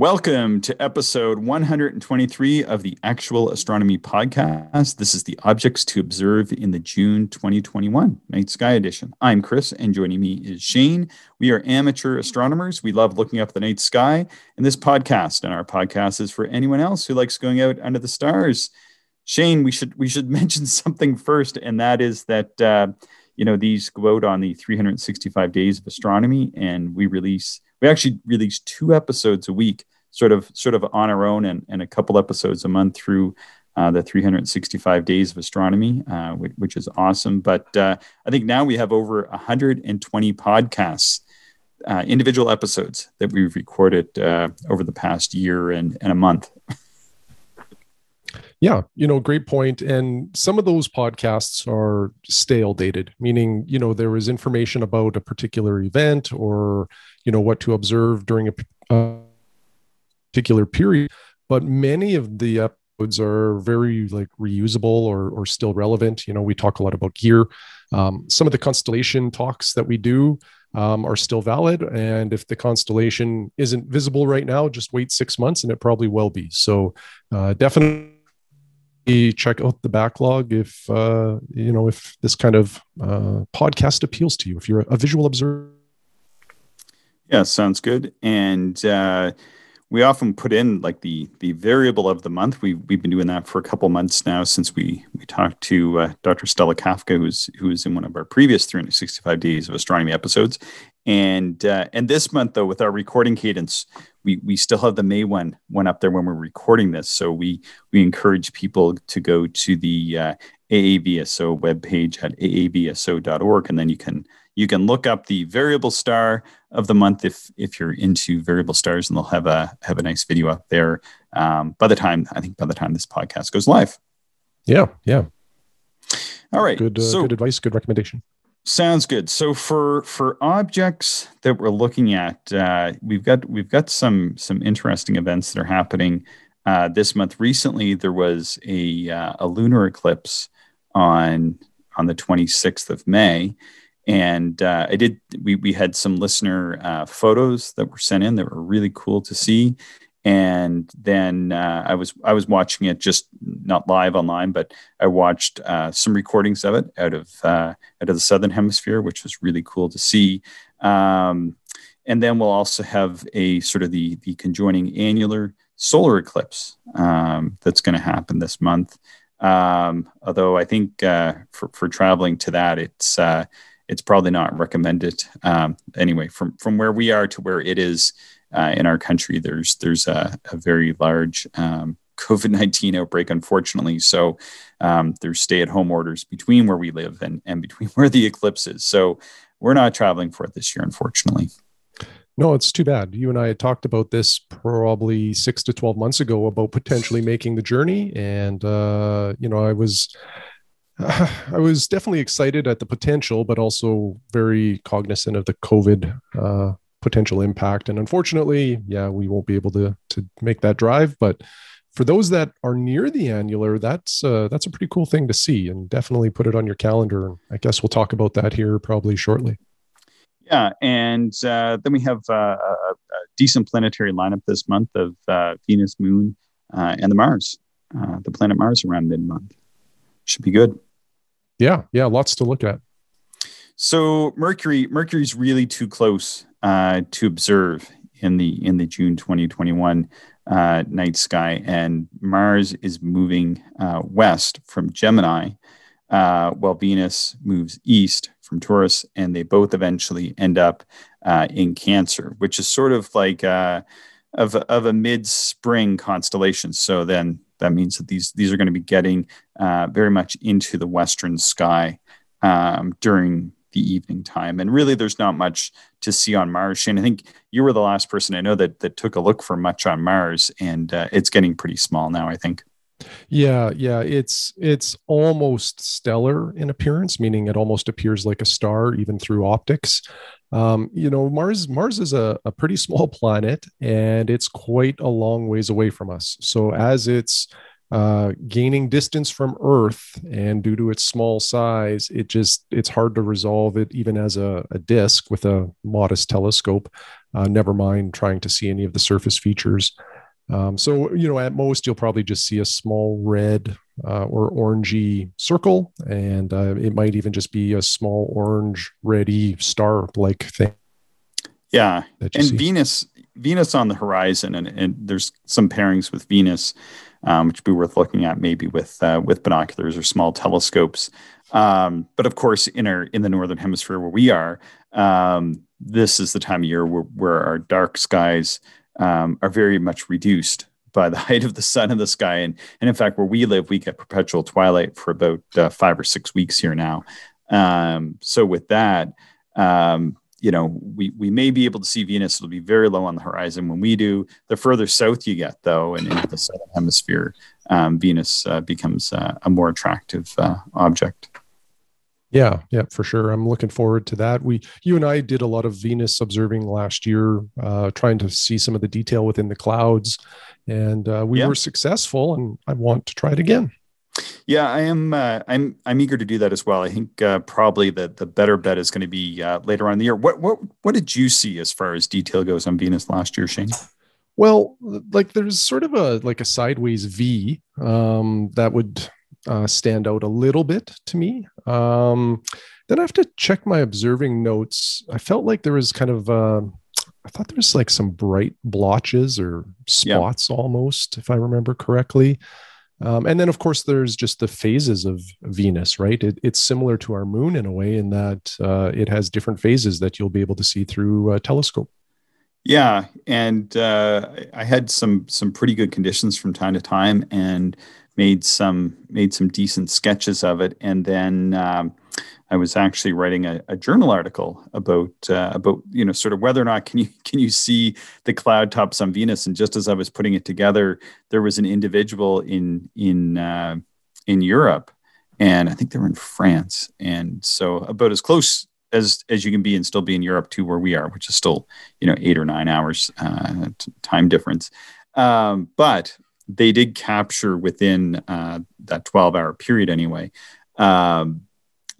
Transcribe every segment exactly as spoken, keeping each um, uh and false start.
Welcome to episode one hundred twenty-three of the Actual Astronomy Podcast. This is the Objects to Observe in the June twenty twenty-one Night Sky Edition. I'm Chris, and joining me is Shane. We are amateur astronomers. We love looking up the night sky, and this podcast and our podcast is for anyone else who likes going out under the stars. Shane, we should we should mention something first, and that is that uh, you know these go out on the three hundred sixty-five Days of Astronomy, and we release. We actually release two episodes a week, sort of sort of on our own, and, and a couple episodes a month through uh, the three hundred sixty-five Days of Astronomy, uh, which, which is awesome. But uh, I think now we have over one hundred twenty podcasts, uh, individual episodes that we've recorded uh, over the past year and, and a month. Yeah, you know, great point. And some of those podcasts are stale dated, meaning, you know, there was information about a particular event or, you know, what to observe during a, a particular period. But many of the episodes are very like reusable or, or still relevant. You know, we talk a lot about gear. Um, some of the constellation talks that we do um, are still valid. And if the constellation isn't visible right now, just wait six months and it probably will be. So uh, definitely. Check out the backlog if uh, you know if this kind of uh, podcast appeals to you. If you're a visual observer, yeah, sounds good. And uh, we often put in like the the variable of the month. We we've, we've been doing that for a couple months now since we we talked to uh, Doctor Stella Kafka, who's who was in one of our previous three hundred sixty-five Days of Astronomy episodes. And uh, and this month though, with our recording cadence. We we still have the May one one up there when we're recording this, so we we encourage people to go to the uh, A A B S O webpage at A A B S O dot org, and then you can you can look up the variable star of the month if if you're into variable stars, and they'll have a have a nice video up there. Um, by the time I think by the time this podcast goes live, yeah, yeah. All right, good uh, so, good advice, good recommendation. Sounds good. So for for objects that we're looking at, uh, we've got we've got some some interesting events that are happening uh, this month. Recently, there was a uh, a lunar eclipse on on the twenty-sixth of May, and uh, I did we we had some listener uh, photos that were sent in that were really cool to see. And then uh, I was I was watching it just not live online, but I watched uh, some recordings of it out of uh, out of the Southern Hemisphere, which was really cool to see. Um, and then we'll also have a sort of the the conjoining annular solar eclipse um, that's going to happen this month. Um, although I think uh, for for traveling to that, it's uh, it's probably not recommended. Um, anyway, from from where we are to where it is. Uh, in our country, there's there's a, a very large um, COVID nineteen outbreak, unfortunately. So um, there's stay-at-home orders between where we live and, and between where the eclipse is. So we're not traveling for it this year, unfortunately. No, it's too bad. You and I had talked about this probably six to twelve months ago about potentially making the journey. And, uh, you know, I was... I was definitely excited at the potential, but also very cognizant of the COVID uh potential impact. And unfortunately, yeah, we won't be able to to make that drive. But for those that are near the annular, that's uh, that's a pretty cool thing to see, and definitely put it on your calendar. I guess we'll talk about that here probably shortly. Yeah. And uh, then we have uh, a, a decent planetary lineup this month of uh, Venus, Moon, uh, and the Mars, uh, the planet Mars around mid-month. Should be good. Yeah. Yeah. Lots to look at. So Mercury, Mercury's really too close Uh, to observe in the in the June twenty twenty-one uh, night sky, and Mars is moving uh, west from Gemini, uh, while Venus moves east from Taurus, and they both eventually end up uh, in Cancer, which is sort of like uh, of of a mid-spring constellation. So then that means that these these are going to be getting uh, very much into the western sky um, during. The evening time. And really there's not much to see on Mars. Shane, I think you were the last person I know that, that took a look for much on Mars, and uh, it's getting pretty small now, I think. Yeah. Yeah. It's, it's almost stellar in appearance, meaning it almost appears like a star even through optics. Um, you know, Mars, Mars is a, a pretty small planet, and it's quite a long ways away from us. So as it's Uh, gaining distance from Earth, and due to its small size, it just it's hard to resolve it even as a, a disk with a modest telescope. uh, never mind trying to see any of the surface features. Um, so, you know, at most, you'll probably just see a small red uh, or orangey circle, and uh, it might even just be a small orange, reddy star-like thing. Yeah, and see. Venus Venus on the horizon, and, and there's some pairings with Venus, um, which would be worth looking at maybe with uh, with binoculars or small telescopes. Um, but of course, in our in the northern hemisphere where we are, um, this is the time of year where, where our dark skies Um, are very much reduced by the height of the sun in the sky. And, and in fact, where we live, we get perpetual twilight for about uh, five or six weeks here now. Um, so with that, um, you know, we, we may be able to see Venus. It'll be very low on the horizon when we do. The further south you get, though, and in the southern hemisphere, um, Venus uh, becomes uh, a more attractive uh, object. Yeah, yeah, for sure. I'm looking forward to that. We, you and I did a lot of Venus observing last year, uh, trying to see some of the detail within the clouds, and uh, we yeah. were successful, and I want to try it again. Yeah, I am. Uh, I'm. I'm eager to do that as well. I think uh, probably the the better bet is going to be uh, later on in the year. What what what did you see as far as detail goes on Venus last year, Shane? Well, like there's sort of a like a sideways V um, that would. Uh, stand out a little bit to me. Um, then I have to check my observing notes. I felt like there was kind of, uh, I thought there was like some bright blotches or spots yeah. almost, if I remember correctly. Um, and then of course there's just the phases of Venus, right? It, it's similar to our moon in a way in that uh, it has different phases that you'll be able to see through a telescope. Yeah. And uh, I had some, some pretty good conditions from time to time and made some made some decent sketches of it, and then um, I was actually writing a, a journal article about uh, about you know sort of whether or not can you can you see the cloud tops on Venus. And just as I was putting it together, there was an individual in in uh, in Europe, and I think they were in France, and so about as close as as you can be and still be in Europe to where we are, which is still you know eight or nine hours uh, time difference, um, but. They did capture within uh, that twelve-hour period anyway, um,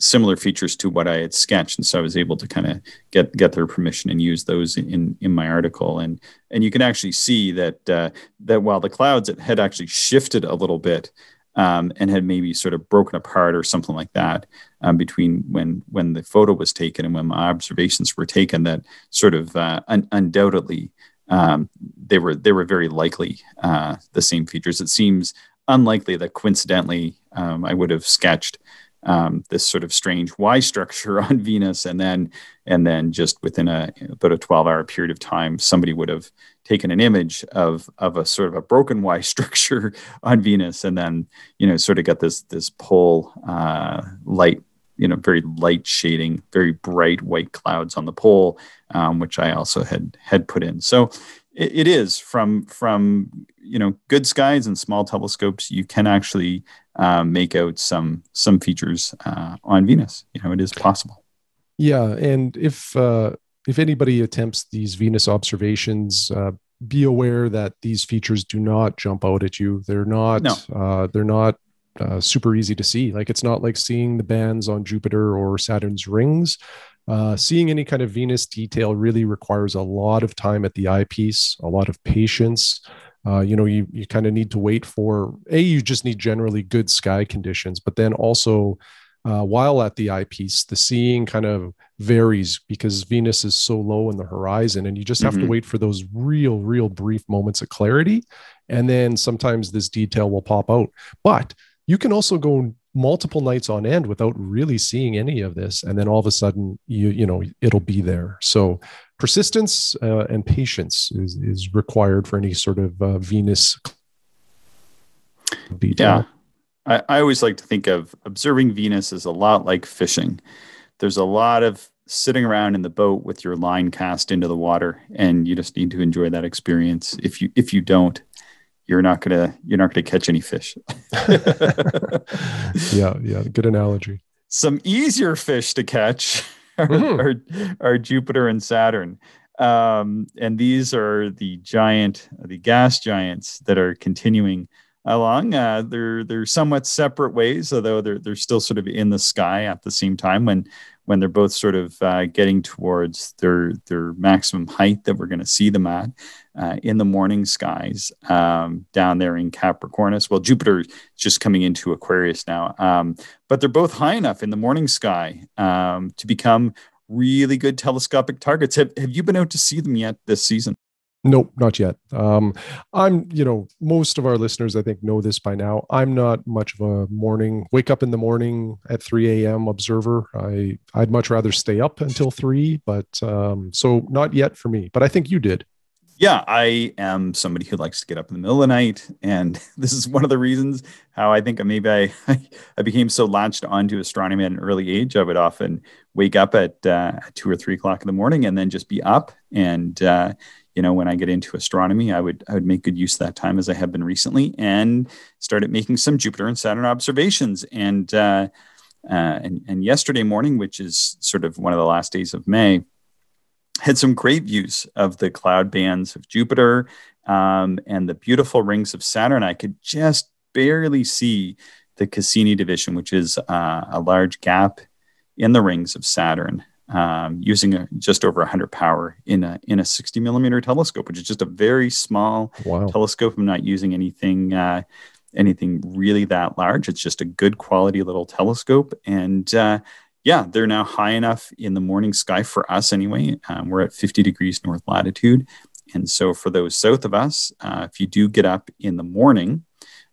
similar features to what I had sketched. And so I was able to kind of get get their permission and use those in, in my article. And and you can actually see that uh, that while the clouds had actually shifted a little bit um, and had maybe sort of broken apart or something like that um, between when, when the photo was taken and when my observations were taken, that sort of uh, un- undoubtedly... Um, they were they were very likely uh, the same features. It seems unlikely that coincidentally um, I would have sketched um, this sort of strange Y structure on Venus, and then and then just within a about a twelve-hour period of time, somebody would have taken an image of of a sort of a broken Y structure on Venus, and then you know sort of got this this pole uh, light. You know, very light shading, very bright white clouds on the pole, um, which I also had had put in. So it, it is from from you know good skies and small telescopes, you can actually uh, make out some some features uh, on Venus. You know, it is possible. Yeah, and if uh, if anybody attempts these Venus observations, uh, be aware that these features do not jump out at you. They're not. No. Uh, they're not. Uh, super easy to see. Like it's not like seeing the bands on Jupiter or Saturn's rings. Uh, seeing any kind of Venus detail really requires a lot of time at the eyepiece, a lot of patience. Uh, you know, you you kind of need to wait for a. You just need generally good sky conditions, but then also uh, while at the eyepiece, the seeing kind of varies because Venus is so low in the horizon, and you just have mm-hmm. to wait for those real, real brief moments of clarity, and then sometimes this detail will pop out, but. You can also go multiple nights on end without really seeing any of this. And then all of a sudden, you you know, it'll be there. So persistence uh, and patience is, is required for any sort of uh, Venus detail. Yeah, I, I always like to think of observing Venus as a lot like fishing. There's a lot of sitting around in the boat with your line cast into the water, and you just need to enjoy that experience. If you if you don't, You're not gonna you're not gonna catch any fish. yeah, yeah, good analogy. Some easier fish to catch are, mm-hmm. are, are Jupiter and Saturn, um, and these are the giant, the gas giants that are continuing along uh, they're they're somewhat separate ways, although they're they're still sort of in the sky at the same time when when they're both sort of uh, getting towards their their maximum height that we're going to see them at uh, in the morning skies um, down there in Capricornus. Well, Jupiter is just coming into Aquarius now, um, but they're both high enough in the morning sky um, to become really good telescopic targets. Have have you been out to see them yet this season? Nope, not yet. Um, I'm, you know, most of our listeners, I think, know this by now. I'm not much of a morning, wake up in the morning at three a.m. observer. I, I'd much rather stay up until three, but um, so not yet for me. But I think you did. Yeah, I am somebody who likes to get up in the middle of the night. And this is one of the reasons how I think maybe I, I became so latched onto astronomy at an early age. I would often wake up at uh, two or three o'clock in the morning and then just be up. And, uh, you know, when I get into astronomy, I would I would make good use of that time, as I have been recently, and started making some Jupiter and Saturn observations. And, uh, uh, and, and yesterday morning, which is sort of one of the last days of May, had some great views of the cloud bands of Jupiter um, and the beautiful rings of Saturn. I could just barely see the Cassini division, which is uh, a large gap in the rings of Saturn, um, using a, just over one hundred power in a in a sixty millimeter telescope, which is just a very small wow. telescope. I'm not using anything uh, anything really that large. It's just a good quality little telescope, and uh, yeah, they're now high enough in the morning sky for us anyway. Um, we're at fifty degrees north latitude. And so for those south of us, uh, if you do get up in the morning,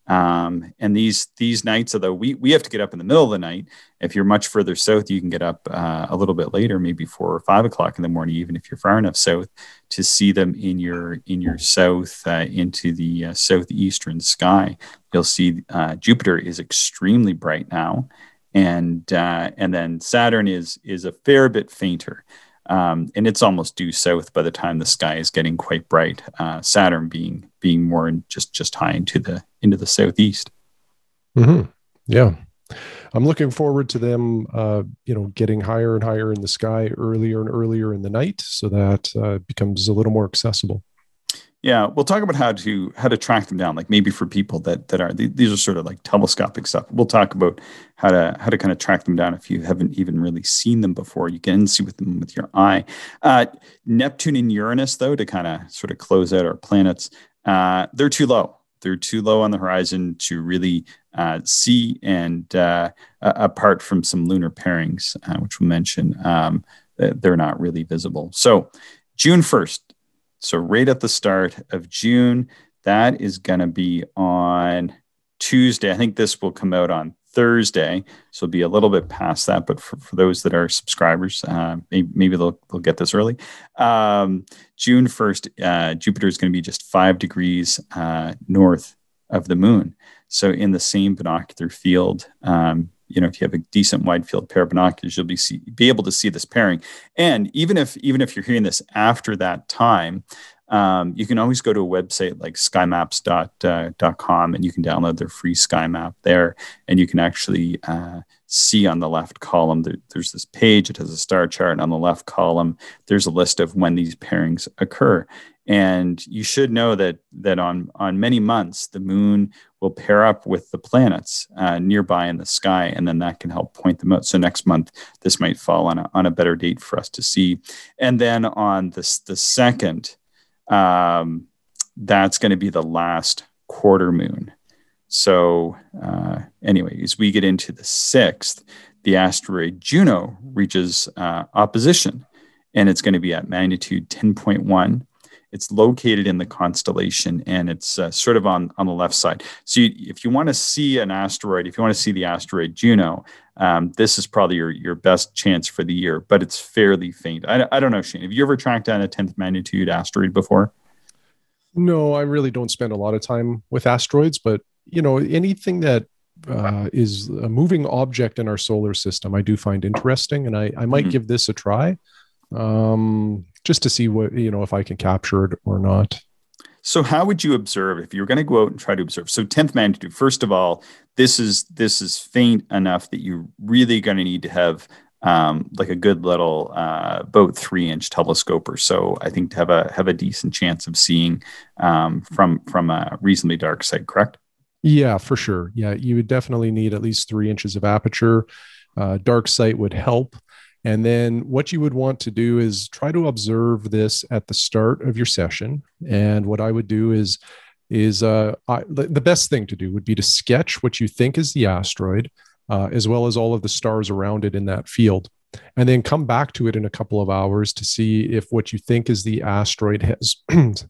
um, and these these nights, although we, we have to get up in the middle of the night, if you're much further south, you can get up uh, a little bit later, maybe four or five o'clock in the morning, even if you're far enough south to see them in your in your south, uh, into the uh, southeastern sky. You'll see uh, Jupiter is extremely bright now. And uh, and then Saturn is is a fair bit fainter, um, and it's almost due south by the time the sky is getting quite bright. Uh, Saturn being being more in just just high into the into the southeast. Mm-hmm. Yeah, I'm looking forward to them. Uh, you know, getting higher and higher in the sky, earlier and earlier in the night, so that uh, it becomes a little more accessible. Yeah, we'll talk about how to how to track them down. Like maybe for people that that are these are sort of like telescopic stuff. We'll talk about how to how to kind of track them down if you haven't even really seen them before. You can see with them with your eye. Uh, Neptune and Uranus, though, to kind of sort of close out our planets, uh, they're too low. They're too low on the horizon to really uh, see. And uh, apart from some lunar pairings, uh, which we'll mention, um, they're not really visible. So June first. So right at the start of June, that is going to be on Tuesday. I think this will come out on Thursday, so it'll be a little bit past that. But for, for those that are subscribers, uh, maybe, maybe they'll they'll get this early. Um, June first, uh, Jupiter is going to be just five degrees uh, north of the moon. So in the same binocular field, um, you know, if you have a decent wide field pair of binoculars, you'll be see, be able to see this pairing. And even if even if you're hearing this after that time, um, you can always go to a website like sky maps dot com, and you can download their free sky map there. And you can actually uh, see on the left column, there, there's this page, it has a star chart. And on the left column, there's a list of when these pairings occur. And you should know that that on, on many months, the moon will pair up with the planets uh, nearby in the sky, and then that can help point them out. So next month, this might fall on a, on a better date for us to see. And then on this, the second, um, that's going to be the last quarter moon. So uh, anyway, as we get into the sixth, the asteroid Juno reaches uh, opposition, and it's going to be at magnitude ten point one. It's located in the constellation, and it's uh, sort of on, on the left side. So you, if you want to see an asteroid, if you want to see the asteroid Juno, um, this is probably your, your best chance for the year, but it's fairly faint. I, I don't know, Shane, have you ever tracked down a tenth magnitude asteroid before? No, I really don't spend a lot of time with asteroids, but you know, anything that uh, is a moving object in our solar system, I do find interesting, and I, I might mm-hmm. give this a try. Um, just to see what, you know, if I can capture it or not. So how would you observe if you were going to go out and try to observe? So tenth magnitude, first of all, this is, this is faint enough that you're really going to need to have, um, like a good little, uh, about three inch telescope or so, I think, to have a, have a decent chance of seeing, um, from, from a reasonably dark site, correct? Yeah, for sure. Yeah, you would definitely need at least three inches of aperture. Uh, dark sight would help. And then what you would want to do is try to observe this at the start of your session. And what I would do is, is uh, I, the best thing to do would be to sketch what you think is the asteroid, uh, as well as all of the stars around it in that field. And then come back to it in a couple of hours to see if what you think is the asteroid has,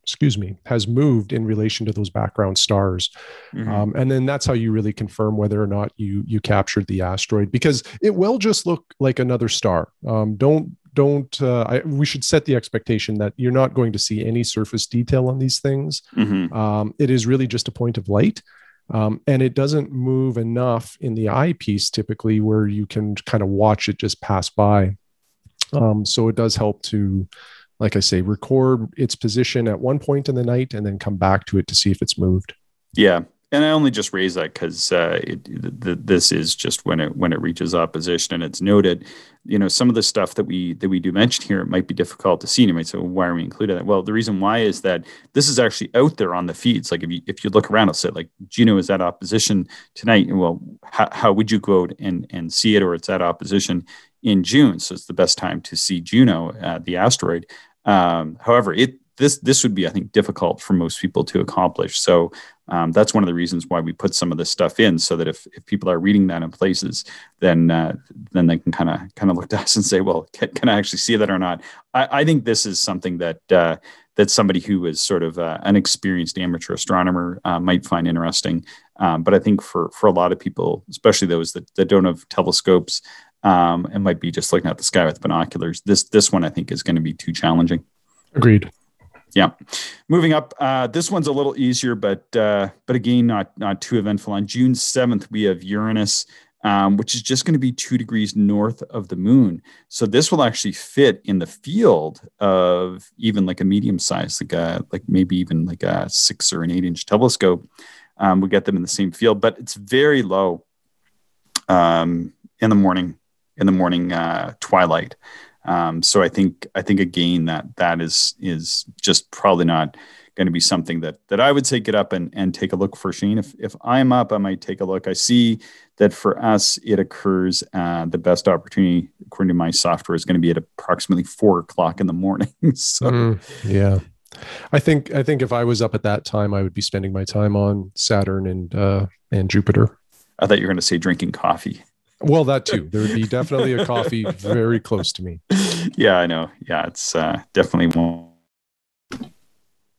excuse me, has moved in relation to those background stars. Mm-hmm. Um, and then that's how you really confirm whether or not you you captured the asteroid, because it will just look like another star. Um, don't don't. Uh, I, we should set the expectation that you're not going to see any surface detail on these things. Mm-hmm. Um, it is really just a point of light. Um, and it doesn't move enough in the eyepiece typically where you can kind of watch it just pass by. Um, so it does help to, like I say, record its position at one point in the night and then come back to it to see if it's moved. Yeah. And I only just raise that because uh, this is just when it when it reaches opposition and it's noted. You know, some of the stuff that we that we do mention here, it might be difficult to see. And you might say, well, why are we including that? Well, the reason why is that this is actually out there on the feeds. Like if you if you look around, it'll say like, Juno is at opposition tonight. Well, how, how would you go out and and see it? Or it's at opposition in June, so it's the best time to see Juno, uh, the asteroid. Um, however, it. This this would be, I think, difficult for most people to accomplish. So um, that's one of the reasons why we put some of this stuff in, so that if, if people are reading that in places, then uh, then they can kind of kind of look to us and say, well, can, can I actually see that or not? I, I think this is something that uh, that somebody who is sort of uh, an experienced amateur astronomer uh, might find interesting. Um, but I think for for a lot of people, especially those that, that don't have telescopes um, and might be just looking at the sky with binoculars, this this one I think is going to be too challenging. Agreed. Yeah. Moving up, uh, this one's a little easier, but uh, but again, not not too eventful. On June seventh, we have Uranus, um, which is just going to be two degrees north of the moon. So this will actually fit in the field of even like a medium size, like a, like maybe even like a six or an eight inch telescope. Um, we get them in the same field, but it's very low um, in the morning, in the morning uh, twilight. Um, so I think I think again that that is is just probably not going to be something that that I would say get up and, and take a look for, Shane. If if I'm up, I might take a look. I see that for us it occurs uh, the best opportunity according to my software is going to be at approximately four o'clock in the morning. So mm, yeah, I think I think if I was up at that time, I would be spending my time on Saturn and uh, and Jupiter. I thought you were going to say drinking coffee. Well, that too. There would be definitely a coffee very close to me. Yeah, I know. Yeah, it's uh, definitely one,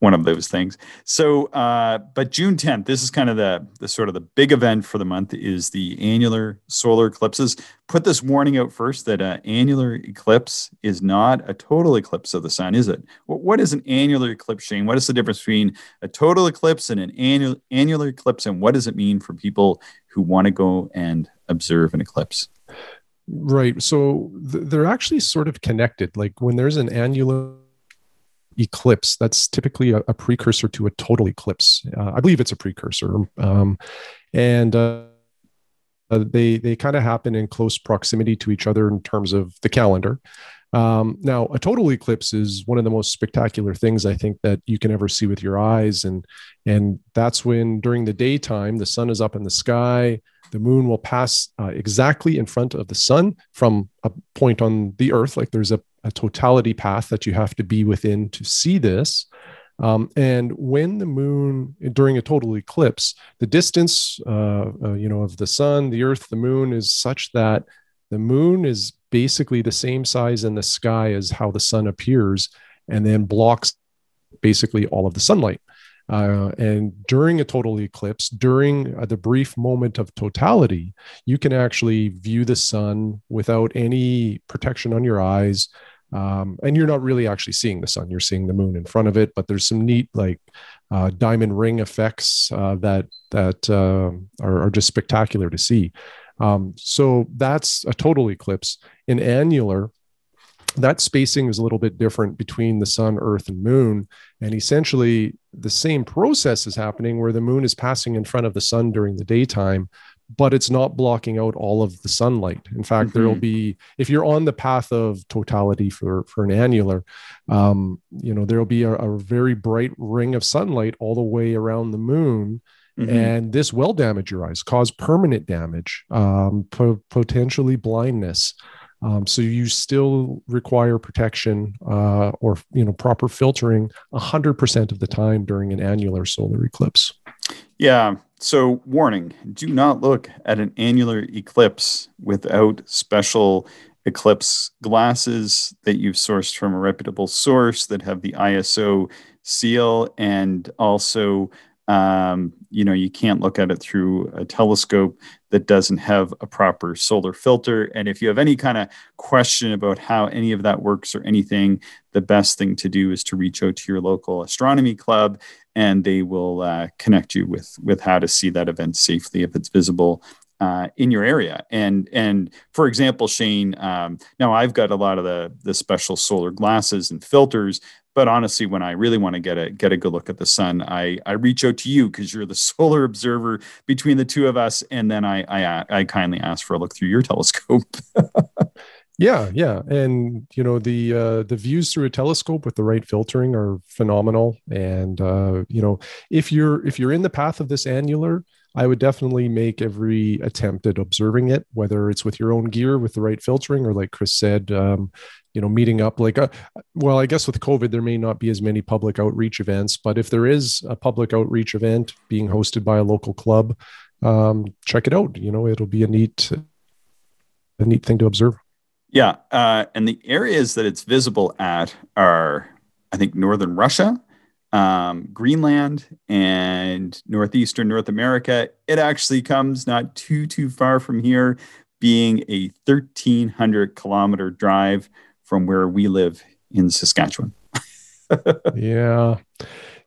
one of those things. So, uh, but June tenth, this is kind of the, the sort of the big event for the month is the annular solar eclipses. Put this warning out first that an annular eclipse is not a total eclipse of the sun, is it? Well, what is an annular eclipse, Shane? What is the difference between a total eclipse and an annual, annular eclipse? And what does it mean for people who want to go and observe an eclipse? Right. So th- they're actually sort of connected. Like when there's an annular eclipse, that's typically a, a precursor to a total eclipse. Uh, I believe it's a precursor. Um, and uh, they, they kind of happen in close proximity to each other in terms of the calendar. Um, now, a total eclipse is one of the most spectacular things I think that you can ever see with your eyes. And, and that's when during the daytime, the sun is up in the sky. The moon will pass uh, exactly in front of the sun from a point on the earth. Like there's a, a totality path that you have to be within to see this. Um, and when the moon, during a total eclipse, the distance, uh, uh, you know, of the sun, the earth, the moon is such that the moon is basically the same size in the sky as how the sun appears and then blocks basically all of the sunlight. Uh, and during a total eclipse, during uh, the brief moment of totality, you can actually view the sun without any protection on your eyes. Um, and you're not really actually seeing the sun. You're seeing the moon in front of it, but there's some neat like uh, diamond ring effects uh, that that uh, are, are just spectacular to see. Um, so that's a total eclipse. In annular, that spacing is a little bit different between the sun, earth, and moon. And essentially the same process is happening where the moon is passing in front of the sun during the daytime, but it's not blocking out all of the sunlight. In fact, mm-hmm. there'll be, if you're on the path of totality for, for an annular, um, you know, there'll be a, a very bright ring of sunlight all the way around the moon. Mm-hmm. And this will damage your eyes, cause permanent damage, um, po- potentially blindness. Um, so you still require protection uh, or, you know, proper filtering one hundred percent of the time during an annular solar eclipse. Yeah. So warning, do not look at an annular eclipse without special eclipse glasses that you've sourced from a reputable source that have the I S O seal. And also, um, you know, you can't look at it through a telescope that doesn't have a proper solar filter. And if you have any kind of question about how any of that works or anything, the best thing to do is to reach out to your local astronomy club, and they will uh, connect you with, with how to see that event safely if it's visible uh, in your area. And, and for example, Shane, um, now I've got a lot of the, the special solar glasses and filters, but honestly, when I really want to get a get a good look at the sun, I, I reach out to you because you're the solar observer between the two of us. And then I I, I kindly ask for a look through your telescope. Yeah, yeah. And, you know, the uh, the views through a telescope with the right filtering are phenomenal. And, uh, you know, if you're if you're in the path of this annular, I would definitely make every attempt at observing it, whether it's with your own gear, with the right filtering, or like Chris said, um, you know, meeting up like, a, well, I guess with COVID, there may not be as many public outreach events, but if there is a public outreach event being hosted by a local club, um, check it out. You know, it'll be a neat, a neat thing to observe. Yeah. Uh, and the areas that it's visible at are, I think, northern Russia, um, Greenland, and northeastern North America. It actually comes not too, too far from here, being a thirteen hundred kilometer drive from where we live in Saskatchewan. Yeah.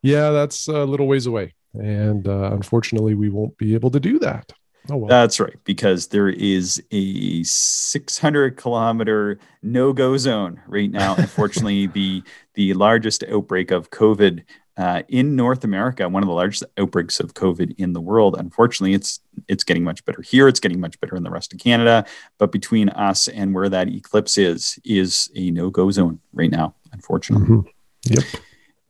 Yeah. That's a little ways away. And uh, unfortunately, we won't be able to do that. Oh, well. That's right, because there is a six hundred kilometer no-go zone right now. Unfortunately, the the largest outbreak of COVID uh, in North America, one of the largest outbreaks of COVID in the world. Unfortunately, it's it's getting much better here. It's getting much better in the rest of Canada. But between us and where that eclipse is, is a no-go zone right now, unfortunately. Mm-hmm. Yep.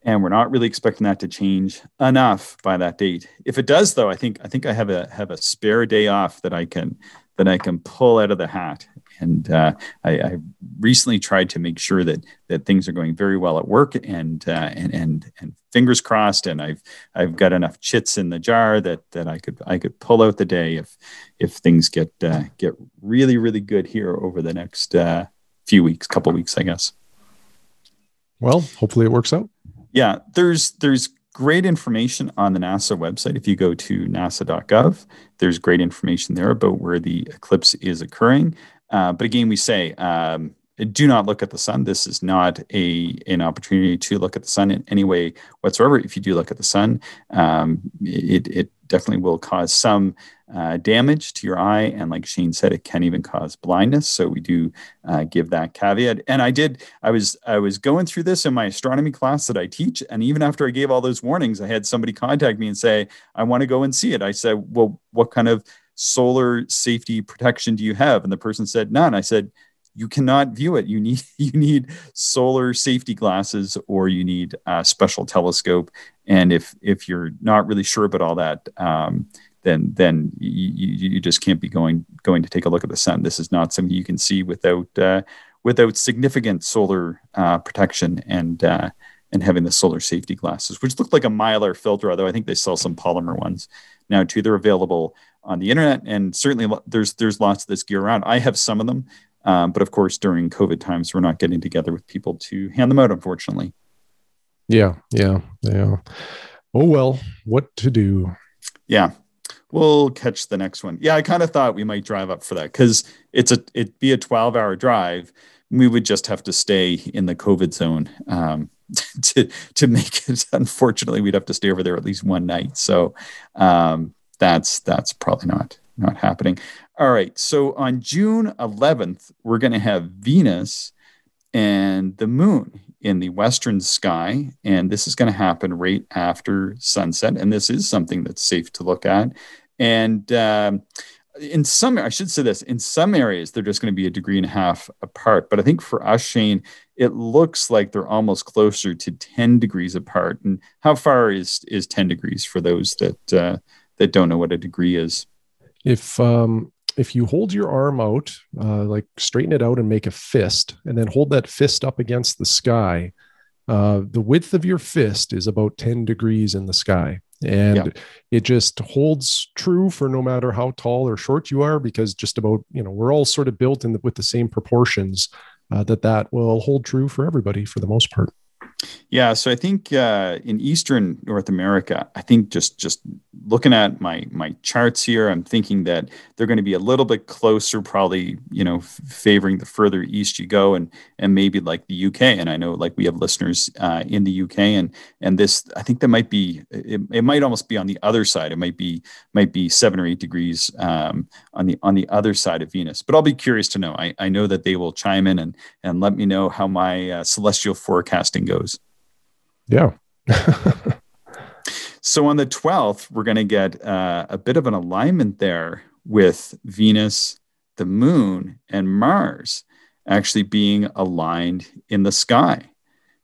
And we're not really expecting that to change enough by that date. If it does, though, I think I think I have a have a spare day off that I can that I can pull out of the hat. And uh, I, I recently tried to make sure that that things are going very well at work, and uh, and and and fingers crossed. And I've I've got enough chits in the jar that that I could I could pull out the day if if things get uh, get really really good here over the next uh, few weeks, couple weeks, I guess. Well, hopefully it works out. Yeah, there's there's great information on the NASA website. If you go to nasa dot gov, there's great information there about where the eclipse is occurring. Uh, but again, we say um, do not look at the sun. This is not a an opportunity to look at the sun in any way whatsoever. If you do look at the sun, um, it it definitely will cause some uh, damage to your eye. And like Shane said, it can even cause blindness. So we do uh, give that caveat. And I did, I was, I was going through this in my astronomy class that I teach. And even after I gave all those warnings, I had somebody contact me and say, I want to go and see it. I said, well, what kind of solar safety protection do you have? And the person said, none. I said, you cannot view it. You need, you need solar safety glasses, or you need a special telescope. And if, if you're not really sure about all that, um, then, then you, you just can't be going, going to take a look at the sun. This is not something you can see without, uh, without significant solar, uh, protection and, uh, and having the solar safety glasses, which looked like a Mylar filter, although I think they sell some polymer ones now too. They're available on the internet, and certainly there's, there's lots of this gear around. I have some of them. Um, but of course, during COVID times, we're not getting together with people to hand them out, unfortunately. Yeah, yeah, yeah. Oh, well, what to do? Yeah, we'll catch the next one. Yeah, I kind of thought we might drive up for that, because it's a it'd be a twelve hour drive. We would just have to stay in the COVID zone um, to to make it. Unfortunately, we'd have to stay over there at least one night. So um, that's that's probably not not happening. All right. So on June eleventh, we're going to have Venus and the moon in the western sky. And this is going to happen right after sunset. And this is something that's safe to look at. And um, in some, I should say this, in some areas, they're just going to be a degree and a half apart. But I think for us, Shane, it looks like they're almost closer to ten degrees apart. And how far is, is ten degrees for those that uh, that don't know what a degree is? If um, if you hold your arm out, uh, like straighten it out and make a fist, and then hold that fist up against the sky, uh, the width of your fist is about ten degrees in the sky. And yeah. it just holds true for no matter how tall or short you are, because just about, you know, we're all sort of built in the, with the same proportions, uh, that that will hold true for everybody for the most part. Yeah. So I think uh, in Eastern North America, I think just, just looking at my, my charts here, I'm thinking that they're going to be a little bit closer, probably, you know, f- favoring the further east you go, and, and maybe like the U K. And I know like we have listeners uh, in the U K, and, and this, I think that might be, it, it might almost be on the other side. It might be, might be seven or eight degrees um, on the, on the other side of Venus, but I'll be curious to know. I, I know that they will chime in and, and let me know how my uh, celestial forecasting goes. Yeah. So on the twelfth, we're going to get uh, a bit of an alignment there with Venus, the moon, and Mars actually being aligned in the sky.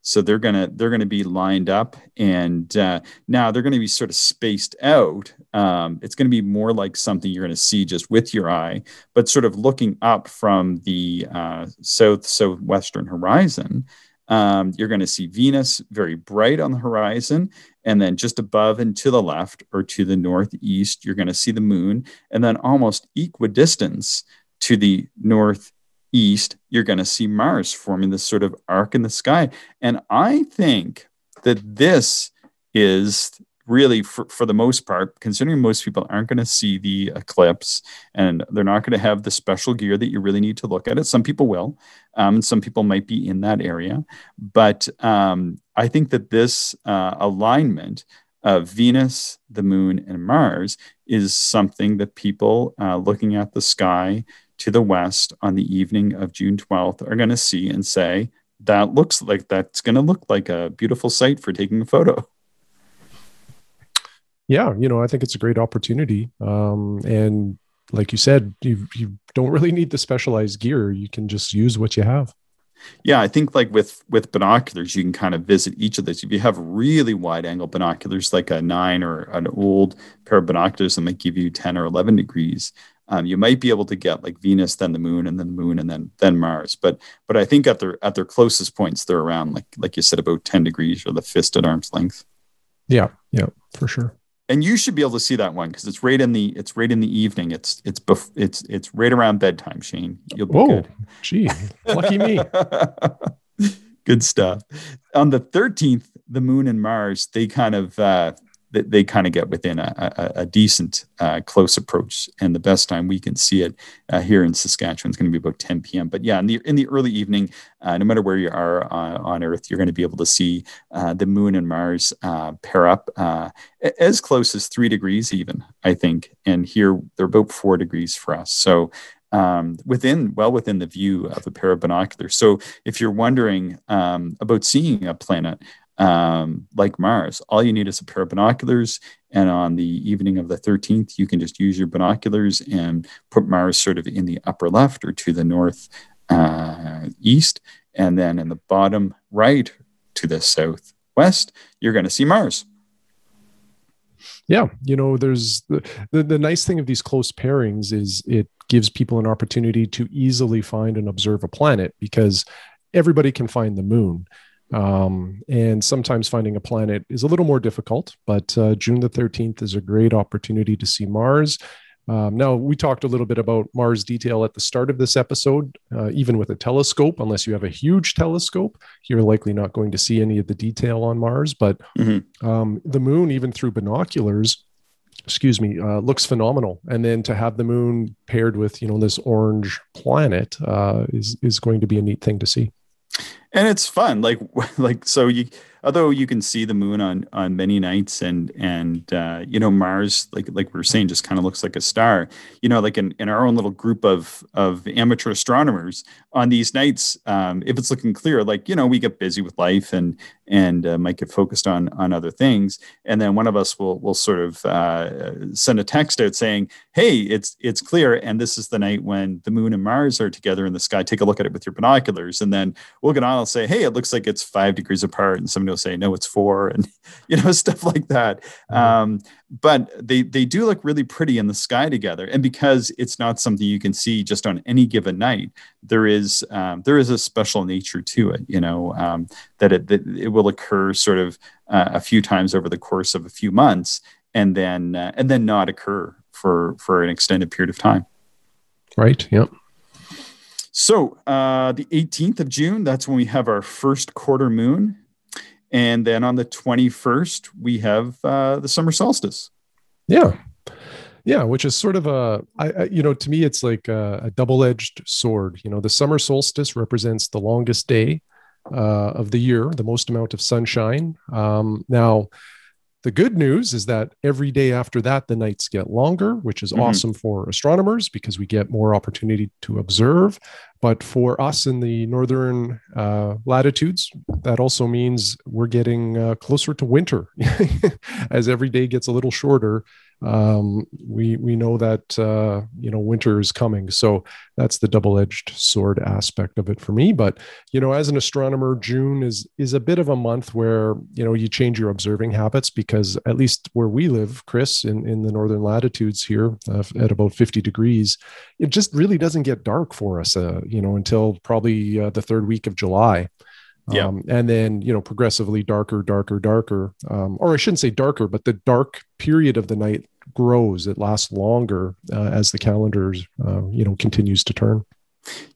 So they're going to, they're going to be lined up, and uh, now they're going to be sort of spaced out. Um, it's going to be more like something you're going to see just with your eye, but sort of looking up from the uh, south, southwestern horizon. Um, you're going to see Venus very bright on the horizon, and then just above and to the left or to the northeast, you're going to see the moon, and then almost equidistance to the northeast, you're going to see Mars forming this sort of arc in the sky. And I think that this is really, for, for the most part, considering most people aren't going to see the eclipse and they're not going to have the special gear that you really need to look at it. Some people will, um, and some people might be in that area. But um, I think that this uh, alignment of Venus, the moon, and Mars is something that people uh, looking at the sky to the west on the evening of June twelfth are going to see and say, that looks like, that's going to look like a beautiful sight for taking a photo. Yeah, you know, I think it's a great opportunity. Um, and like you said, you, you don't really need the specialized gear. You can just use what you have. Yeah, I think like with, with binoculars, you can kind of visit each of those. If you have really wide angle binoculars, like a nine or an old pair of binoculars that might give you ten or eleven degrees, um, you might be able to get like Venus, then the moon, and then the moon, and then then Mars. But but I think at their at their closest points, they're around, like like you said, about ten degrees or the fist at arm's length. Yeah, yeah, for sure. And you should be able to see that one because it's right in the it's right in the evening. It's it's bef- it's it's right around bedtime, Shane. You'll be Whoa, good. Gee, lucky me. Good stuff. On the thirteenth, the moon and Mars, they kind of uh, they, they kind of get within a, a, a decent uh, close approach, and the best time we can see it uh, here in Saskatchewan is going to be about ten p.m. But yeah, in the in the early evening, uh, no matter where you are uh, on Earth, you're going to be able to see uh, the moon and Mars uh, pair up. Uh, as close as three degrees even, I think. And here they're about four degrees for us. So um, within, well within the view of a pair of binoculars. So if you're wondering um, about seeing a planet um, like Mars, all you need is a pair of binoculars. And on the evening of the thirteenth, you can just use your binoculars and put Mars sort of in the upper left or to the north uh, east. And then in the bottom right to the southwest, you're going to see Mars. Yeah. You know, there's the, the, the nice thing of these close pairings is it gives people an opportunity to easily find and observe a planet, because everybody can find the moon. Um, and sometimes finding a planet is a little more difficult, but uh, June the thirteenth is a great opportunity to see Mars. Um, now, we talked a little bit about Mars detail at the start of this episode. Uh, even with a telescope, unless you have a huge telescope, you're likely not going to see any of the detail on Mars. But mm-hmm. um, the moon, even through binoculars, excuse me, uh, looks phenomenal. And then to have the moon paired with, you know, this orange planet uh, is is going to be a neat thing to see. And it's fun. Like, like, so you, although you can see the moon on, on many nights and, and, uh, you know, Mars, like, like we were saying, just kind of looks like a star, you know, like in, in our own little group of, of amateur astronomers on these nights, um, if it's looking clear, like, you know, we get busy with life and, and uh, might get focused on, on other things. And then one of us will, will sort of uh, send a text out saying, hey, it's, it's clear. And this is the night when the moon and Mars are together in the sky. Take a look at it with your binoculars. And then we'll get on. I'll say, hey, it looks like it's five degrees apart. And somebody will say, no, it's four. And, you know, stuff like that. Mm-hmm. Um, but they, they do look really pretty in the sky together. And because it's not something you can see just on any given night, there is, um, there is a special nature to it, you know, um, that it, that it will occur sort of uh, a few times over the course of a few months and then, uh, and then not occur for, for an extended period of time. Right. Yep. So uh, the eighteenth of June, that's when we have our first quarter moon. And then on the twenty-first, we have uh, the summer solstice. Yeah. Yeah. Which is sort of a, I, I, you know, to me, it's like a, a double-edged sword. You know, the summer solstice represents the longest day uh, of the year, the most amount of sunshine. Um, now, the good news is that every day after that, the nights get longer, which is mm-hmm. awesome for astronomers because we get more opportunity to observe. But for us in the northern uh, latitudes, that also means we're getting uh, closer to winter. As every day gets a little shorter, um, we we know that uh, you know winter is coming. So that's the double-edged sword aspect of it for me. But you know, as an astronomer, June is is a bit of a month where you know you change your observing habits because at least where we live, Chris, in, in the northern latitudes here uh, at about fifty degrees, it just really doesn't get dark for us. Uh, you know, until probably uh, the third week of July. Um, yeah. And then, you know, progressively darker, darker, darker, um, or I shouldn't say darker, but the dark period of the night grows. It lasts longer uh, as the calendar, uh, you know, continues to turn.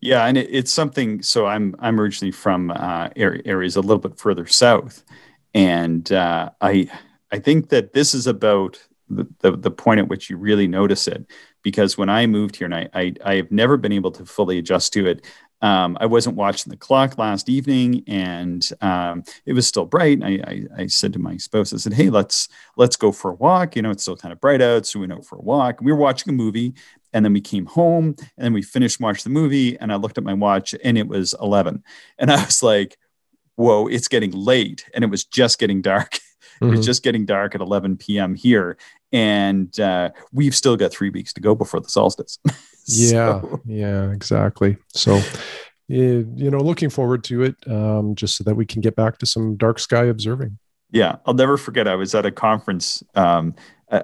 Yeah. And it, it's something, so I'm, I'm originally from uh, areas a little bit further south. And uh, I, I think that this is about the, the, the point at which you really notice it. Because when I moved here, and I, I, I have never been able to fully adjust to it. Um, I wasn't watching the clock last evening, and um, it was still bright. And I, I, I said to my spouse, I said, "Hey, let's let's go for a walk. You know, it's still kind of bright out, so we went out for a walk." We were watching a movie, and then we came home, and then we finished watching the movie. And I looked at my watch, and it was eleven, and I was like, "Whoa, it's getting late!" And it was just getting dark. It was just getting dark at eleven p.m. here, and uh, we've still got three weeks to go before the solstice. Yeah, so. Yeah, exactly. So, you know, looking forward to it, um, just so that we can get back to some dark sky observing. Yeah, I'll never forget. I was at a conference, um,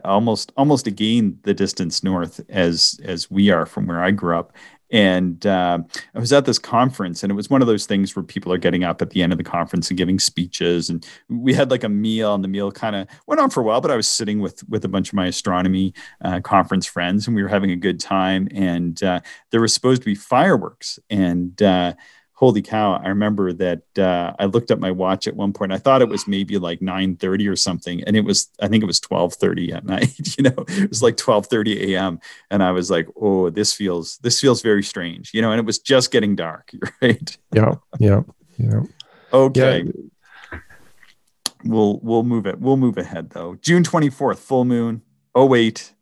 almost almost again the distance north as as we are from where I grew up. And uh, I was at this conference, and it was one of those things where people are getting up at the end of the conference and giving speeches. And we had like a meal, and the meal kind of went on for a while, but I was sitting with with a bunch of my astronomy uh, conference friends, and we were having a good time. And uh, there was supposed to be fireworks. And uh, holy cow, I remember that uh, I looked at my watch at one point. I thought it was maybe like nine thirty or something. And it was, I think it was twelve thirty at night, you know, it was like twelve thirty a.m. And I was like, oh, this feels, this feels very strange, you know, and it was just getting dark, right? Yeah, yeah, yeah. Okay. Yeah. We'll, we'll move it. We'll move ahead though. June twenty-fourth, full moon. Oh, wait,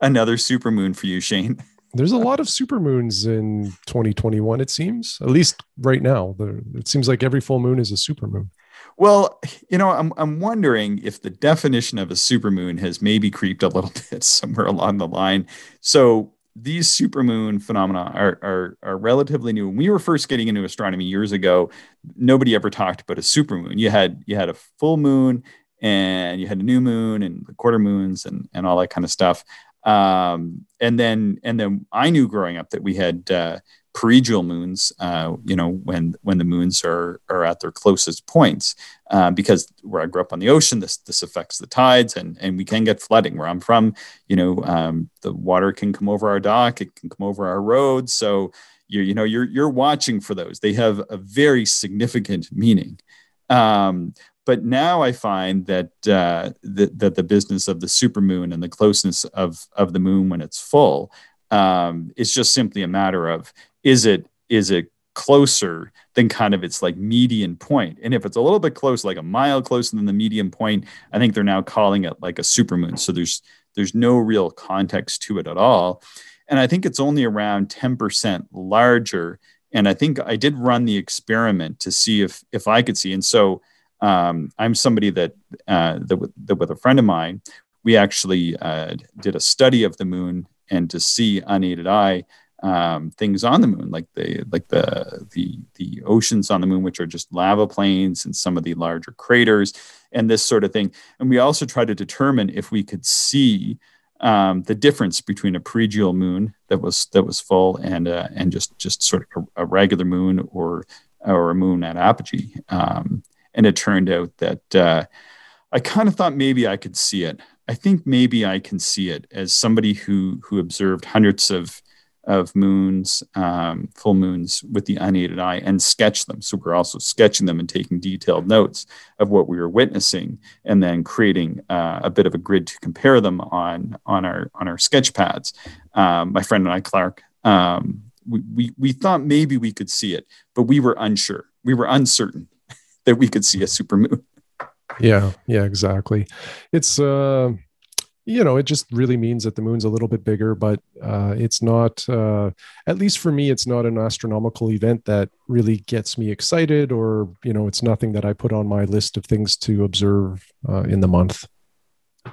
another super moon for you, Shane. There's a lot of supermoons in twenty twenty-one, it seems, at least right now. It seems like every full moon is a supermoon. Well, you know, I'm I'm wondering if the definition of a supermoon has maybe creeped a little bit somewhere along the line. So these supermoon phenomena are, are, are relatively new. When we were first getting into astronomy years ago, nobody ever talked about a supermoon. You had you had a full moon, and you had a new moon, and the quarter moons, and, and all that kind of stuff. Um, and then, and then I knew growing up that we had, uh, perigeal moons, uh, you know, when, when the moons are, are at their closest points, uh, because where I grew up on the ocean, this, this affects the tides, and, and we can get flooding where I'm from, you know, um, the water can come over our dock, it can come over our road. So you, you know, you're, you're watching for those. They have a very significant meaning. Um, But now I find that uh, the, that the business of the supermoon and the closeness of of the moon when it's full, um, it's just simply a matter of is it is it closer than kind of its like median point. And if it's a little bit close, like a mile closer than the median point, I think they're now calling it like a supermoon. So there's there's no real context to it at all. And I think it's only around ten percent larger. And I think I did run the experiment to see if if I could see. And so um, I'm somebody that, uh, that, with, that with a friend of mine, we actually uh, did a study of the moon and to see unaided eye um, things on the moon, like the like the the the oceans on the moon, which are just lava plains and some of the larger craters and this sort of thing. And we also tried to determine if we could see um, the difference between a perigeal moon that was that was full and uh, and just just sort of a, a regular moon or or a moon at apogee. Um, and it turned out that uh, I kind of thought maybe I could see it. I think maybe I can see it as somebody who who observed hundreds of of moons, um, full moons with the unaided eye and sketched them. So we're also sketching them and taking detailed notes of what we were witnessing and then creating uh, a bit of a grid to compare them on on our on our sketch pads. Um, my friend and I, Clark, um, we, we we thought maybe we could see it, but we were unsure. We were uncertain that we could see a supermoon. Yeah, yeah, exactly. It's, uh, you know, it just really means that the moon's a little bit bigger, but uh, it's not, uh, at least for me, it's not an astronomical event that really gets me excited or, you know, it's nothing that I put on my list of things to observe uh, in the month.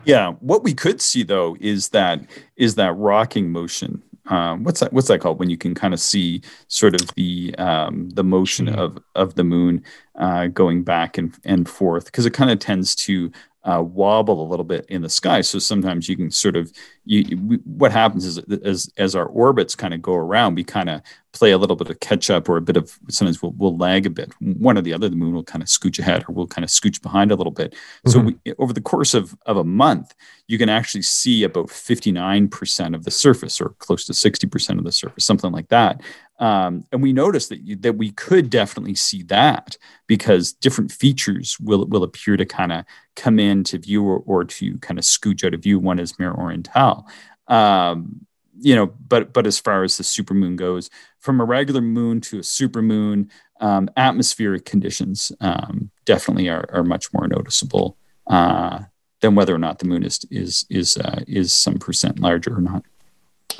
Yeah. What we could see though, is that, is that rocking motion. Um, what's that, what's that called when you can kind of see sort of the, um, the motion of, of the moon, uh, going back and, and forth. Cause it kind of tends to, uh, wobble a little bit in the sky. So sometimes you can sort of, you, we, what happens is as, as our orbits kind of go around, we kind of play a little bit of catch up or a bit of, sometimes we'll, we'll lag a bit. One or the other, the moon will kind of scooch ahead or we'll kind of scooch behind a little bit. Mm-hmm. So we, over the course of, of a month, you can actually see about fifty-nine percent of the surface or close to sixty percent of the surface, something like that. Um, and we noticed that you, that we could definitely see that because different features will will appear to kind of come into view or, or to kind of scooch out of view. One is Mare Orientale. Um, you know, but but as far as the supermoon goes, from a regular moon to a supermoon, um, atmospheric conditions um, definitely are, are much more noticeable uh, than whether or not the moon is is is uh, is some percent larger or not.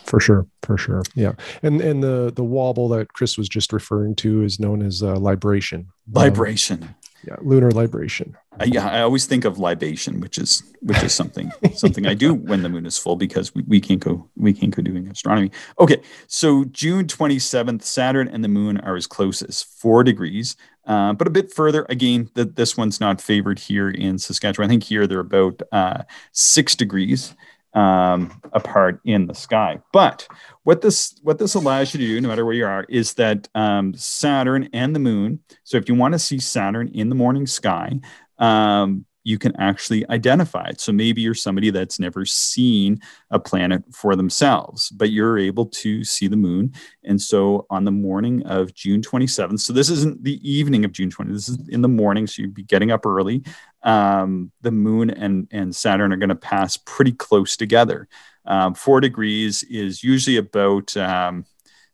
For sure. For sure. Yeah. And, and the, the wobble that Chris was just referring to is known as uh, libration. Libration. Um, yeah. Lunar libration. Uh, yeah. I always think of libation, which is, which is something, something I do when the moon is full because we, we can't go, we can't go doing astronomy. Okay. So June twenty-seventh, Saturn and the moon are as close as four degrees, uh, but a bit further. Again, that this one's not favored here in Saskatchewan. I think here they're about uh, six degrees. Um, apart in the sky. But what this what this allows you to do, no matter where you are, is that um, Saturn and the moon, so if you want to see Saturn in the morning sky, um, you can actually identify it. So maybe you're somebody that's never seen a planet for themselves, but you're able to see the moon. And so on the morning of June twenty-seventh, so this isn't the evening of June twentieth, this is in the morning, so you'd be getting up early. Um, the moon and, and Saturn are going to pass pretty close together. Um, four degrees is usually about, um,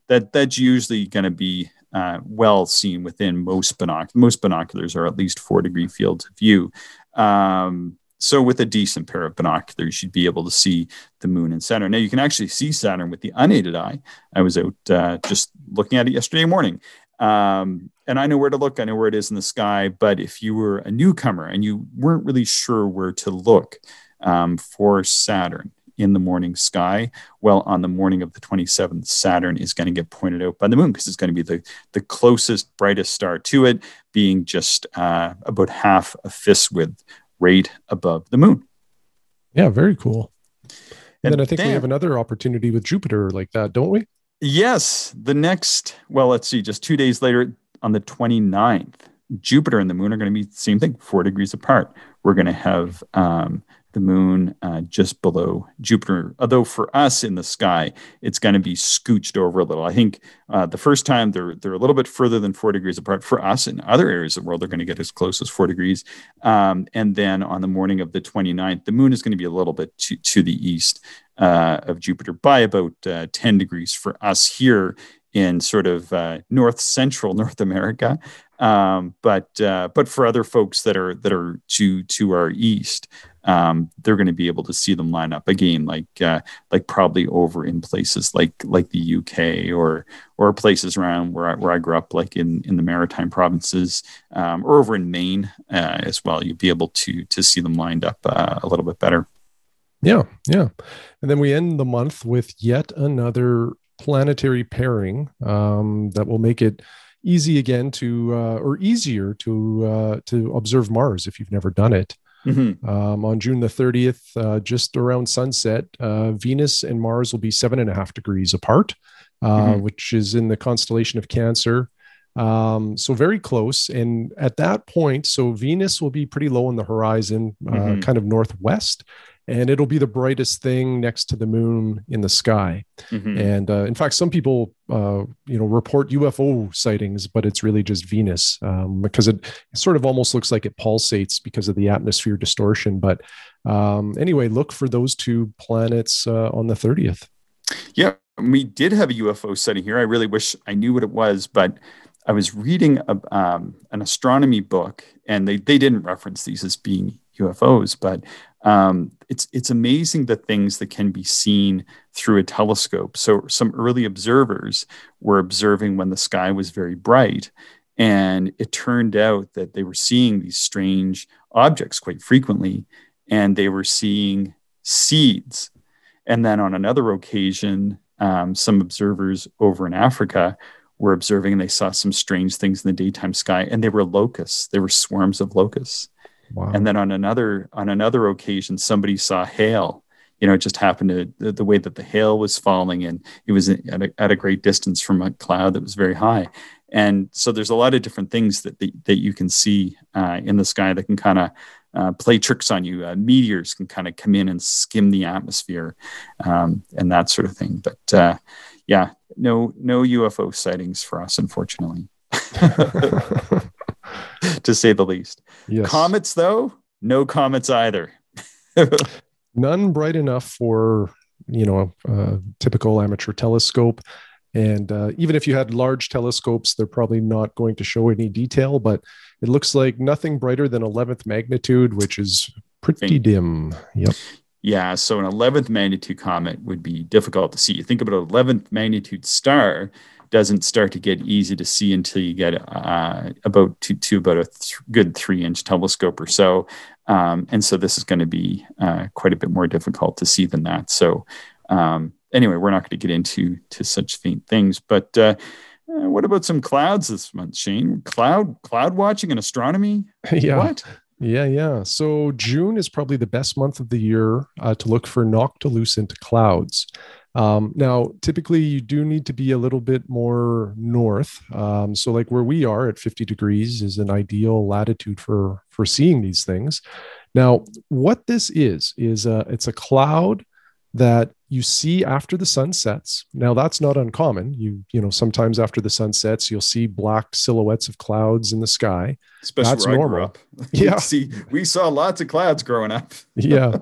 that that's usually going to be uh, well seen within most binoculars. Most binoculars are at least four degree fields of view. Um, so with a decent pair of binoculars, you'd be able to see the moon and Saturn. Now you can actually see Saturn with the unaided eye. I was out uh, just looking at it yesterday morning. Um, and I know where to look. I know where it is in the sky, but if you were a newcomer and you weren't really sure where to look, um, for Saturn in the morning sky, well, on the morning of the twenty-seventh, Saturn is going to get pointed out by the moon because it's going to be the, the closest, brightest star to it, being just, uh, about half a fist width right above the moon. Yeah. Very cool. And, and then I think then, we have another opportunity with Jupiter like that, don't we? Yes, the next, well, let's see, just two days later on the twenty-ninth, Jupiter and the moon are going to be the same thing, four degrees apart. We're going to have um, the moon uh, just below Jupiter, although for us in the sky, it's going to be scooched over a little. I think uh, the first time they're they're a little bit further than four degrees apart. For us in other areas of the world, they're going to get as close as four degrees. Um, and then on the morning of the twenty-ninth, the moon is going to be a little bit to, to the east. Uh, of Jupiter by about uh, ten degrees for us here in sort of uh, north central North America, um, but uh, but for other folks that are that are to to our east, um, they're going to be able to see them line up again, like uh, like probably over in places like like the U K or or places around where I, where I grew up, like in, in the Maritime provinces, um, or over in Maine uh, as well. You'd be able to to see them lined up uh, a little bit better. Yeah, yeah, and then we end the month with yet another planetary pairing um, that will make it easy again to, uh, or easier to, uh, to observe Mars if you've never done it. Mm-hmm. Um, on June the thirtieth, uh, just around sunset, uh, Venus and Mars will be seven and a half degrees apart, uh, mm-hmm. which is in the constellation of Cancer. Um, so very close. And at that point, so Venus will be pretty low on the horizon, uh, mm-hmm. kind of northwest. And it'll be the brightest thing next to the moon in the sky. Mm-hmm. And uh, in fact, some people, uh, you know, report U F O sightings, but it's really just Venus um, because it sort of almost looks like it pulsates because of the atmosphere distortion. But um, anyway, look for those two planets uh, on the thirtieth. Yeah, we did have a U F O sighting here. I really wish I knew what it was, but I was reading a, um, an astronomy book, and they, they didn't reference these as being U F Os, but um, it's it's amazing the things that can be seen through a telescope. So some early observers were observing when the sky was very bright, and it turned out that they were seeing these strange objects quite frequently, and they were seeing seeds. And then on another occasion, um, some observers over in Africa were observing, and they saw some strange things in the daytime sky, and they were locusts. They were swarms of locusts. Wow. And then on another on another occasion, somebody saw hail. You know, it just happened to the, the way that the hail was falling, and it was at a, at a great distance from a cloud that was very high. And so there's a lot of different things that the, that you can see uh, in the sky that can kind of uh, play tricks on you. Uh, meteors can kind of come in and skim the atmosphere um, and that sort of thing. But uh, yeah, no no U F O sightings for us, unfortunately. To say the least. Yes. Comets, though, no comets either. None bright enough for, you know, a, a typical amateur telescope. And uh, even if you had large telescopes, they're probably not going to show any detail, but it looks like nothing brighter than eleventh magnitude, which is pretty Faint. dim. Yep. Yeah, so an eleventh magnitude comet would be difficult to see. You think about an eleventh magnitude star, doesn't start to get easy to see until you get uh, about to, to about a th- good three-inch telescope or so. Um, and so this is going to be uh, quite a bit more difficult to see than that. So um, anyway, we're not going to get into to such faint things. But uh, what about some clouds this month, Shane? Cloud cloud watching and astronomy? Yeah. What? Yeah, yeah. So June is probably the best month of the year uh, to look for noctilucent clouds. Um, now, typically, you do need to be a little bit more north. Um, so like where we are at fifty degrees is an ideal latitude for, for seeing these things. Now, what this is, is a, it's a cloud that you see after the sun sets. Now, that's not uncommon. You you know, sometimes after the sun sets, you'll see black silhouettes of clouds in the sky. Especially that's where normal. I grew up. Yeah. We, see, we saw lots of clouds growing up. Yeah.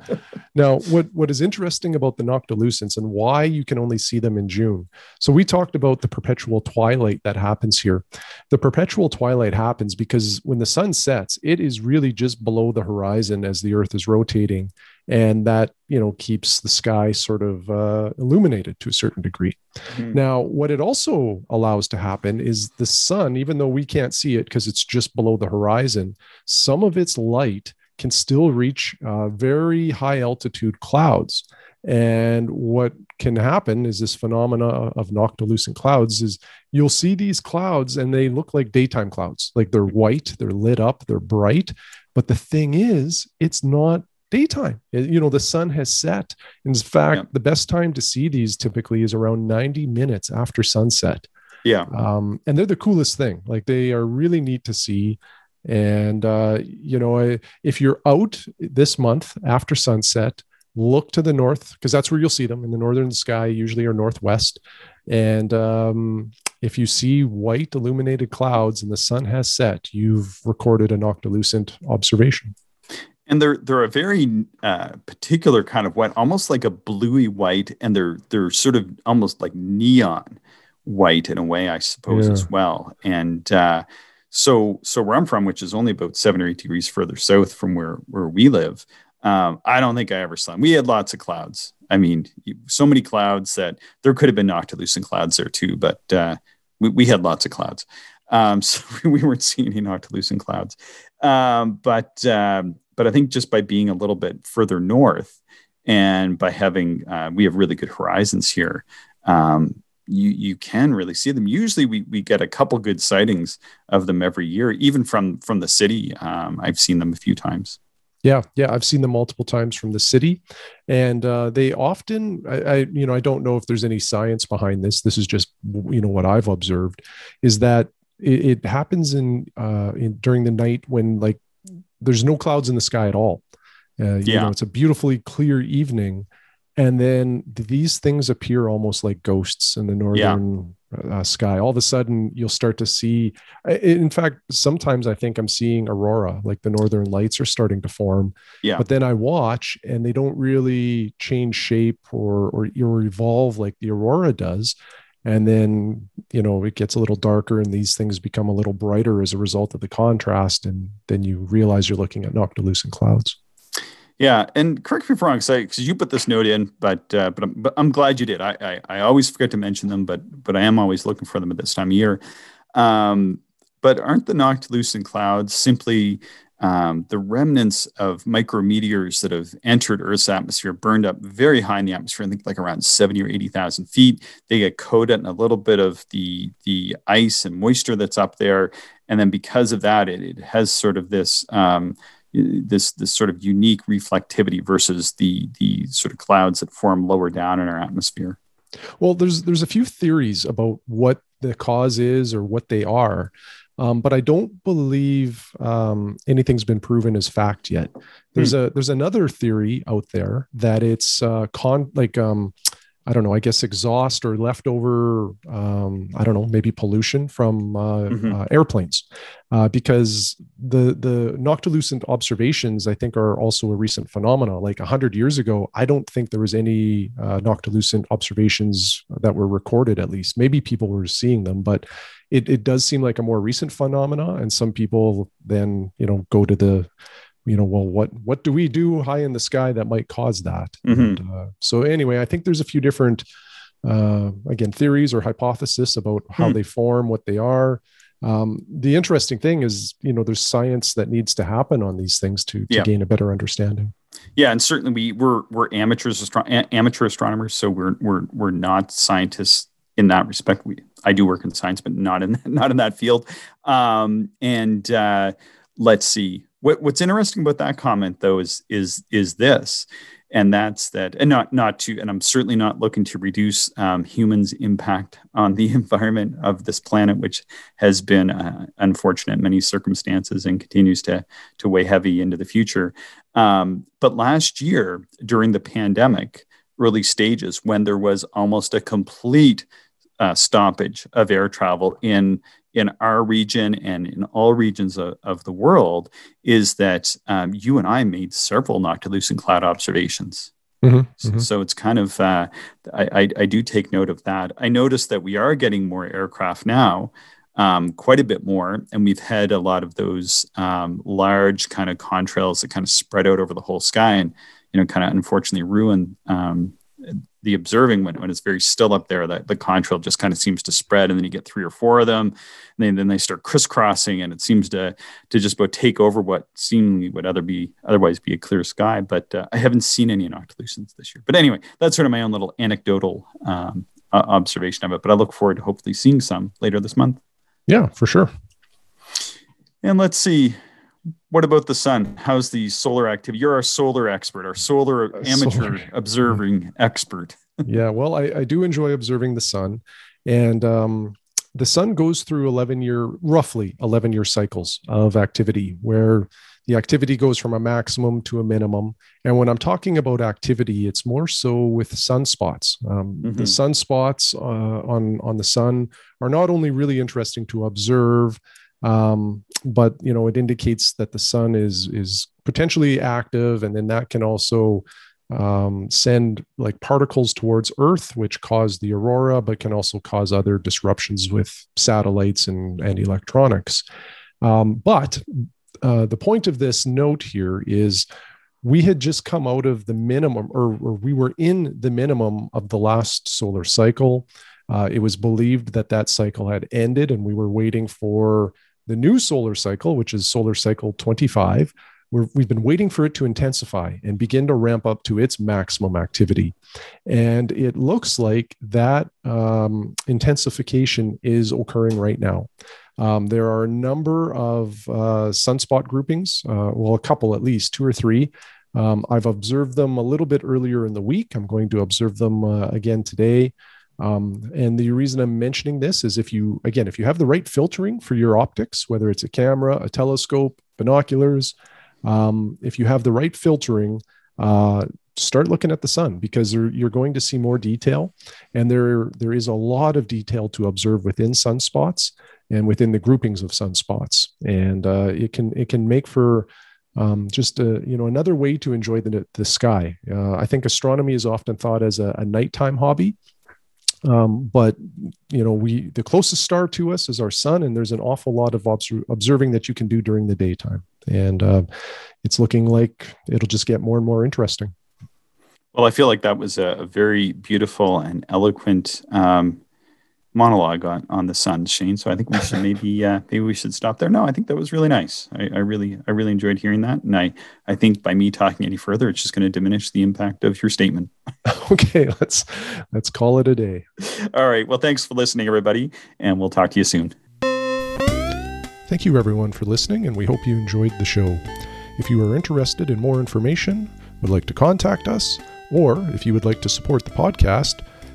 Now, what, what is interesting about the noctilucents and why you can only see them in June. So we talked about the perpetual twilight that happens here. The perpetual twilight happens because when the sun sets, it is really just below the horizon as the Earth is rotating. And that, you know, keeps the sky sort of uh, illuminated to a certain degree. Mm-hmm. Now, what it also allows to happen is the sun, even though we can't see it because it's just below the horizon, some of its light can still reach uh, very high altitude clouds. And what can happen is this phenomena of noctilucent clouds is you'll see these clouds and they look like daytime clouds, like they're white, they're lit up, they're bright. But the thing is, it's not daytime. You know, the sun has set. In fact, yeah. the best time to see these typically is around ninety minutes after sunset. Yeah. Um, and they're the coolest thing. Like they are really neat to see. And, uh, you know, if you're out this month after sunset, look to the north because that's where you'll see them in the northern sky, usually or northwest. And um, if you see white illuminated clouds and the sun has set, you've recorded a noctilucent observation. And they're they're a very uh, particular kind of white, almost like a bluey white, and they're they're sort of almost like neon white in a way, I suppose, yeah. as well. And uh, so so where I'm from, which is only about seven or eight degrees further south from where, where we live, um, I don't think I ever saw them. We had lots of clouds. I mean, so many clouds that there could have been noctilucent clouds there too, but uh, we, we had lots of clouds. Um, so we weren't seeing any noctilucent clouds. Um, but um, but I think just by being a little bit further north and by having, uh, we have really good horizons here, um, you you can really see them. Usually we we get a couple good sightings of them every year, even from, from the city. Um, I've seen them a few times. Yeah, yeah, I've seen them multiple times from the city, and uh, they often, I, I, you know, I don't know if there's any science behind this. This is just, you know, what I've observed is that it, it happens in, uh, in during the night when like there's no clouds in the sky at all. Uh, you yeah, know, it's a beautifully clear evening, and then these things appear almost like ghosts in the northern yeah. uh, sky. All of a sudden, you'll start to see. In fact, sometimes I think I'm seeing aurora, like the northern lights are starting to form. Yeah. But then I watch, and they don't really change shape or or, or evolve like the aurora does. And then, you know, it gets a little darker and these things become a little brighter as a result of the contrast. And then you realize you're looking at noctilucent clouds. Yeah. And correct me if I'm wrong, because you put this note in, but uh, but, I'm, but I'm glad you did. I, I I always forget to mention them, but but I am always looking for them at this time of year. Um, but aren't the noctilucent clouds simply um, the remnants of micrometeors that have entered Earth's atmosphere, burned up very high in the atmosphere, I think like around seventy or eighty thousand feet. They get coated in a little bit of the the ice and moisture that's up there. And then because of that, it, it has sort of this... Um, this this sort of unique reflectivity versus the the sort of clouds that form lower down in our atmosphere. Well, there's there's a few theories about what the cause is or what they are, um, but I don't believe um, anything's been proven as fact yet. There's hmm. a there's another theory out there that it's uh, con like um, I don't know, I guess exhaust or leftover, um, I don't know, maybe pollution from uh, mm-hmm. uh, airplanes, uh, because the the noctilucent observations, I think, are also a recent phenomena. Like one hundred years ago, I don't think there was any uh, noctilucent observations that were recorded, at least. Maybe people were seeing them, but it, it does seem like a more recent phenomena. And some people then, you know, go to the... you know, well, what, what do we do high in the sky that might cause that? Mm-hmm. And, uh, so anyway, I think there's a few different, uh, again, theories or hypotheses about how mm. they form, what they are. Um, the interesting thing is, you know, there's science that needs to happen on these things to, to yeah. gain a better understanding. Yeah. And certainly we we're, we're amateurs, astro- amateur astronomers. So we're, we're, we're not scientists in that respect. We, I do work in science, but not in, not in that field. Um, and, uh, let's see. What, what's interesting about that comment, though, is is is this, and that's that, and not not to, and I'm certainly not looking to reduce um, humans' impact on the environment of this planet, which has been uh, unfortunate in many circumstances and continues to to weigh heavy into the future. Um, but last year, during the pandemic, early stages, when there was almost a complete uh, stoppage of air travel in. in our region and in all regions of, of the world, is that um, you and I made several noctilucent cloud observations. Mm-hmm, so, mm-hmm. so it's kind of, uh, I, I, I do take note of that. I noticed that we are getting more aircraft now, um, quite a bit more. And we've had a lot of those um, large kind of contrails that kind of spread out over the whole sky and, you know, kind of unfortunately ruin um the observing when, when it's very still up there, that the contrail just kind of seems to spread, and then you get three or four of them, and then, then they start crisscrossing, and it seems to to just about take over what seemingly would other be otherwise be a clear sky. But uh, I haven't seen any noctilucents this year. But anyway, that's sort of my own little anecdotal um, uh, observation of it. But I look forward to hopefully seeing some later this month. Yeah, for sure. And let's see. What about the sun? How's the solar activity? You're our solar expert, our solar amateur solar. observing expert. Yeah, well, I, I do enjoy observing the sun. And um, the sun goes through eleven year, roughly eleven year cycles of activity where the activity goes from a maximum to a minimum. And when I'm talking about activity, it's more so with sunspots. Um, mm-hmm. The sunspots uh, on, on the sun are not only really interesting to observe, Um, but, you know, it indicates that the sun is, is potentially active, and then that can also um, send like particles towards Earth, which cause the aurora, but can also cause other disruptions with satellites and, and electronics. Um, but uh, the point of this note here is we had just come out of the minimum, or, or we were in the minimum of the last solar cycle. Uh, it was believed that that cycle had ended, and we were waiting for the new solar cycle, which is solar cycle twenty-five. We're, we've been waiting for it to intensify and begin to ramp up to its maximum activity. And it looks like that um, intensification is occurring right now. Um, there are a number of uh, sunspot groupings, uh, well, a couple at least, two or three. Um, I've observed them a little bit earlier in the week. I'm going to observe them uh, again today. Um, and the reason I'm mentioning this is if you, again, if you have the right filtering for your optics, whether it's a camera, a telescope, binoculars, um, if you have the right filtering, uh, start looking at the sun, because you're going to see more detail. And there, there is a lot of detail to observe within sunspots and within the groupings of sunspots. And, uh, it can, it can make for, um, just, a, you know, another way to enjoy the, the sky. Uh, I think astronomy is often thought as a, a nighttime hobby. Um, but, you know, we, the closest star to us is our sun, and there's an awful lot of obs- observing that you can do during the daytime. And uh, it's looking like it'll just get more and more interesting. Well, I feel like that was a very beautiful and eloquent um, monologue on, on the sun, Shane. So I think we should maybe, uh, maybe we should stop there. No, I think that was really nice. I, I really, I really enjoyed hearing that. And I, I think by me talking any further, it's just going to diminish the impact of your statement. Okay. Let's, let's call it a day. All right. Well, thanks for listening, everybody. And we'll talk to you soon. Thank you everyone for listening. And we hope you enjoyed the show. If you are interested in more information, would like to contact us, or if you would like to support the podcast,